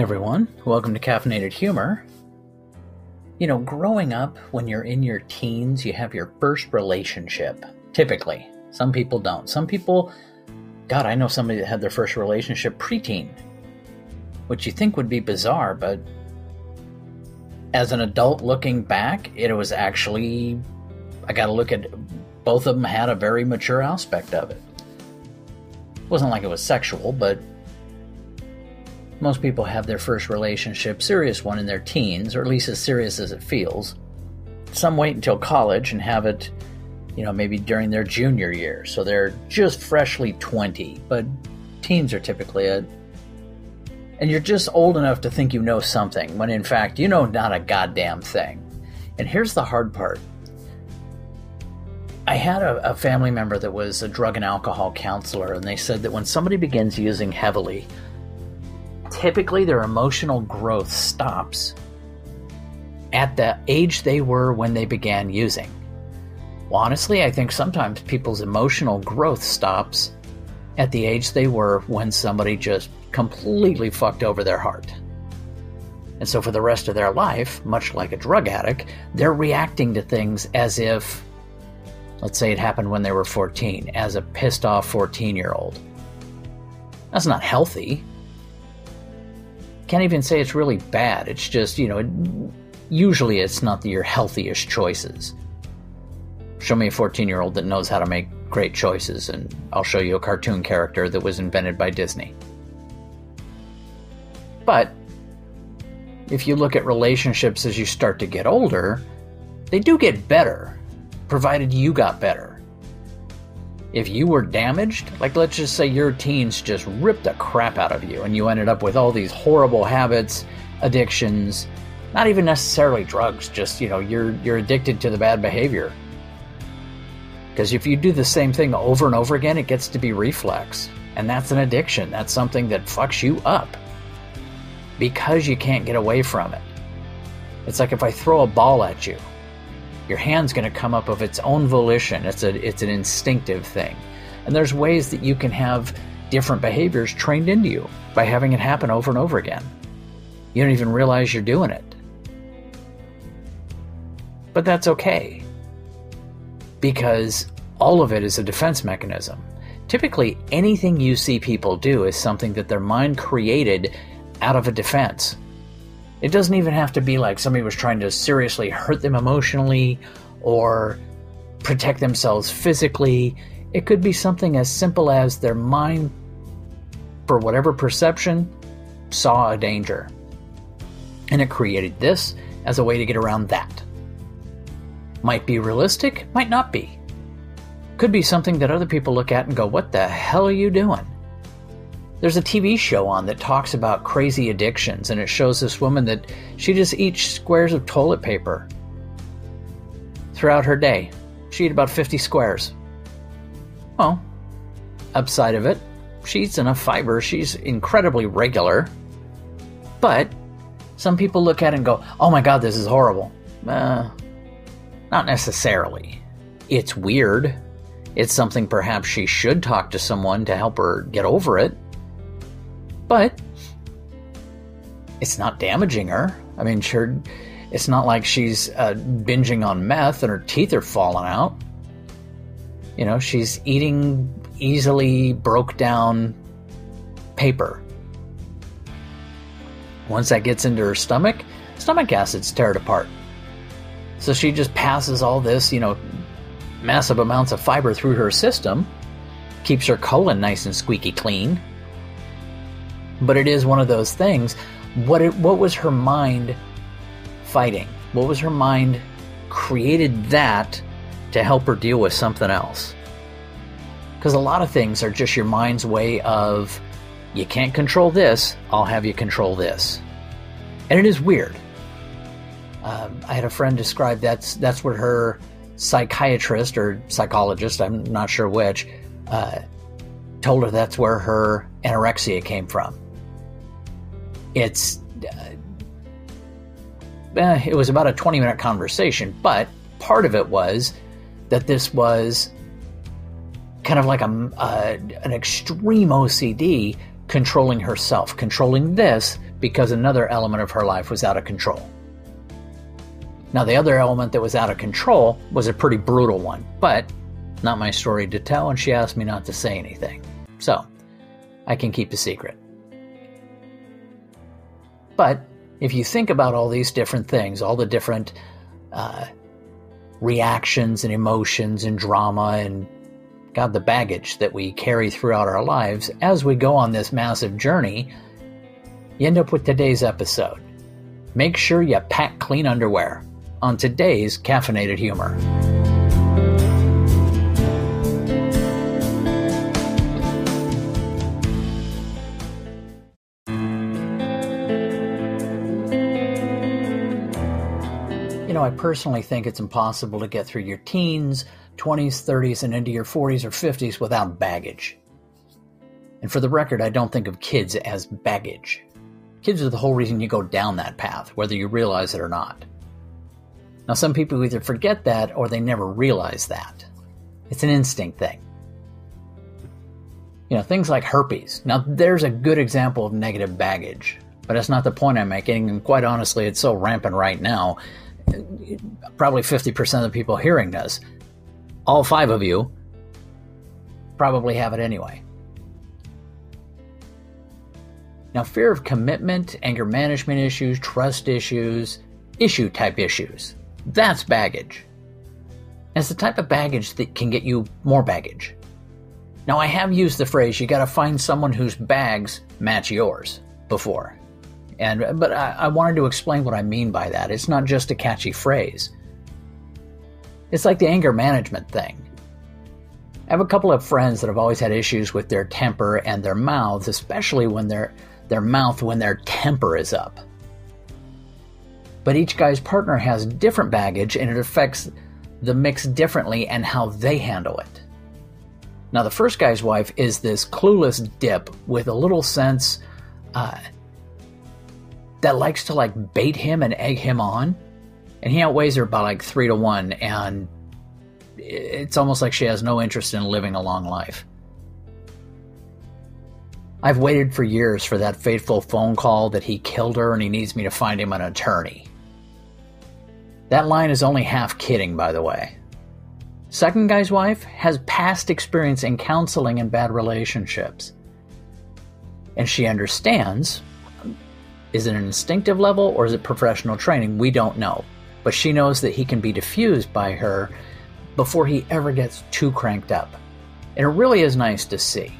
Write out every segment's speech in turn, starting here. everyone. Welcome to Caffeinated Humor. You know, growing up, when you're in your teens, you have your first relationship, typically. Some people don't. Some people, God, I know somebody that had their first relationship preteen, which you think would be bizarre, but as an adult looking back, it was actually, I got to look at, both of them had a very mature aspect of it. It wasn't like it was sexual, but most people have their first relationship, serious one, in their teens, or at least as serious as it feels. Some wait until college and have it, you know, maybe during their junior year. So they're just freshly 20, but teens are typically it. And you're just old enough to think you know something, when in fact, you know not a goddamn thing. And here's the hard part. I had a family member that was a drug and alcohol counselor, and they said that when somebody begins using heavily, typically their emotional growth stops at the age they were when they began using. Well, honestly, I think sometimes people's emotional growth stops at the age they were when somebody just completely fucked over their heart. And so for the rest of their life, much like a drug addict, they're reacting to things as if, let's say it happened when they were 14, as a pissed off 14-year-old. That's not healthy. Can't even say it's really bad. It's just, you know, usually it's not your healthiest choices. Show me a 14-year-old that knows how to make great choices, and I'll show you a cartoon character that was invented by Disney. But if you look at relationships as you start to get older, they do get better, provided you got better. If you were damaged, like let's just say your teens just ripped the crap out of you and you ended up with all these horrible habits, addictions, not even necessarily drugs, just, you know, you're addicted to the bad behavior. Because if you do the same thing over and over again, it gets to be reflex. And that's an addiction. That's something that fucks you up because you can't get away from it. It's like if I throw a ball at you, your hand's going to come up of its own volition. It's an instinctive thing. And there's ways that you can have different behaviors trained into you by having it happen over and over again. You don't even realize you're doing it. But that's okay, because all of it is a defense mechanism. Typically, anything you see people do is something that their mind created out of a defense. It doesn't even have to be like somebody was trying to seriously hurt them emotionally or protect themselves physically. It could be something as simple as their mind, for whatever perception, saw a danger. And it created this as a way to get around that. Might be realistic, might not be. Could be something that other people look at and go, what the hell are you doing? There's a TV show on that talks about crazy addictions, and it shows this woman that she just eats squares of toilet paper throughout her day. She ate about 50 squares. Well, upside of it, she eats enough fiber. She's incredibly regular. But some people look at it and go, oh my God, this is horrible. Not necessarily. It's weird. It's something perhaps she should talk to someone to help her get over it. But it's not damaging her. I mean, sure, it's not like she's binging on meth and her teeth are falling out. You know, she's eating easily broke down paper. Once that gets into her stomach, stomach acids tear it apart. So she just passes all this, you know, massive amounts of fiber through her system, keeps her colon nice and squeaky clean. But it is one of those things. What was her mind fighting? What was her mind created that to help her deal with something else? Because a lot of things are just your mind's way of, you can't control this, I'll have you control this. And it is weird. I had a friend describe that's what her psychiatrist or psychologist, I'm not sure which, told her that's where her anorexia came from. It was about a 20-minute conversation, but part of it was that this was kind of like an extreme OCD, controlling herself, controlling this because another element of her life was out of control. Now, the other element that was out of control was a pretty brutal one, but not my story to tell, and she asked me not to say anything. So, I can keep a secret. But if you think about all these different things, all the different reactions and emotions and drama and, God, the baggage that we carry throughout our lives, as we go on this massive journey, you end up with today's episode. Make sure you pack clean underwear on today's Caffeinated Humor. You know, I personally think it's impossible to get through your teens, 20s, 30s, and into your 40s or 50s without baggage. And for the record, I don't think of kids as baggage. Kids are the whole reason you go down that path, whether you realize it or not. Now, some people either forget that or they never realize that. It's an instinct thing. You know, things like herpes. Now, there's a good example of negative baggage, but that's not the point I'm making. And quite honestly, it's so rampant right now. Probably 50% of the people hearing this, all five of you, probably have it anyway. Now, fear of commitment, anger management issues, trust issues, issue-type issues, that's baggage. It's the type of baggage that can get you more baggage. Now, I have used the phrase, you got to find someone whose bags match yours before. But I wanted to explain what I mean by that. It's not just a catchy phrase. It's like the anger management thing. I have a couple of friends that have always had issues with their temper and their mouths, especially when their temper is up. But each guy's partner has different baggage, and it affects the mix differently and how they handle it. Now, the first guy's wife is this clueless dip with a little sense that likes to bait him and egg him on, and he outweighs her by 3 to 1, and it's almost like she has no interest in living a long life. I've waited for years for that fateful phone call that he killed her and he needs me to find him an attorney. That line is only half kidding, by the way. Second guy's wife has past experience in counseling and bad relationships. And she understands. Is it an instinctive level or is it professional training? We don't know. But she knows that he can be diffused by her before he ever gets too cranked up. And it really is nice to see.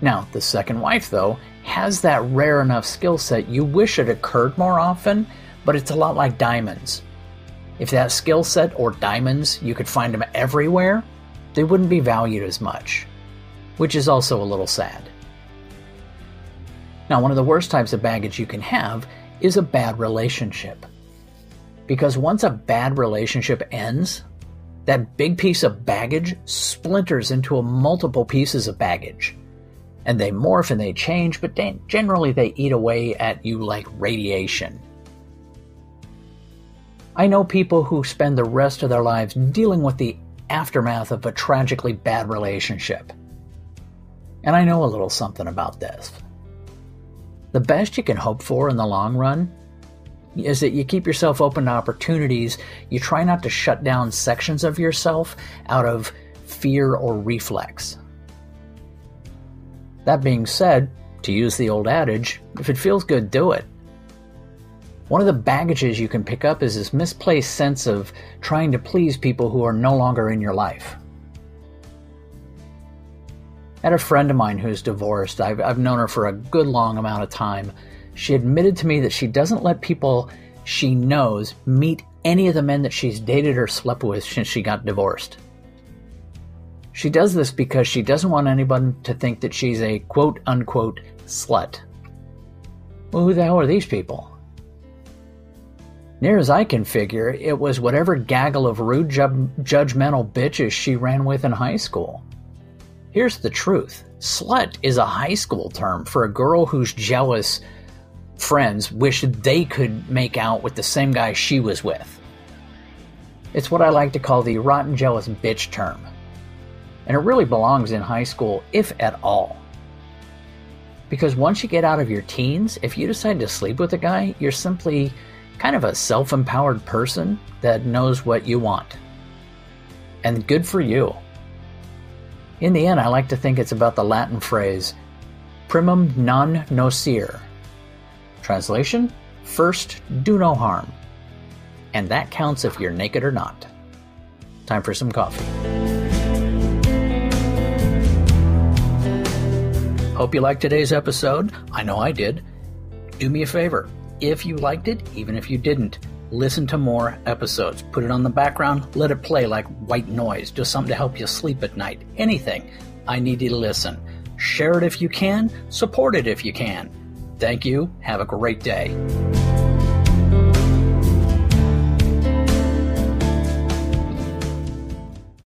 Now, the second wife, though, has that rare enough skill set you wish it occurred more often, but it's a lot like diamonds. If that skill set or diamonds, you could find them everywhere, they wouldn't be valued as much, which is also a little sad. Now, one of the worst types of baggage you can have is a bad relationship. Because once a bad relationship ends, that big piece of baggage splinters into multiple pieces of baggage. And they morph and they change, but generally they eat away at you like radiation. I know people who spend the rest of their lives dealing with the aftermath of a tragically bad relationship. And I know a little something about this. The best you can hope for in the long run is that you keep yourself open to opportunities. You try not to shut down sections of yourself out of fear or reflex. That being said, to use the old adage, if it feels good, do it. One of the baggages you can pick up is this misplaced sense of trying to please people who are no longer in your life. I had a friend of mine who's divorced. I've known her for a good long amount of time. She admitted to me that she doesn't let people she knows meet any of the men that she's dated or slept with since she got divorced. She does this because she doesn't want anyone to think that she's a quote-unquote slut. Well, who the hell are these people? Near as I can figure, it was whatever gaggle of rude, judgmental bitches she ran with in high school. Here's the truth. Slut is a high school term for a girl whose jealous friends wish they could make out with the same guy she was with. It's what I like to call the rotten jealous bitch term. And it really belongs in high school, if at all. Because once you get out of your teens, if you decide to sleep with a guy, you're simply kind of a self-empowered person that knows what you want. And good for you. In the end, I like to think it's about the Latin phrase, primum non nocere. Translation, first, do no harm. And that counts if you're naked or not. Time for some coffee. Hope you liked today's episode. I know I did. Do me a favor. If you liked it, even if you didn't, listen to more episodes. Put it on the background. Let it play like white noise. Do something to help you sleep at night. Anything. I need you to listen. Share it if you can. Support it if you can. Thank you. Have a great day.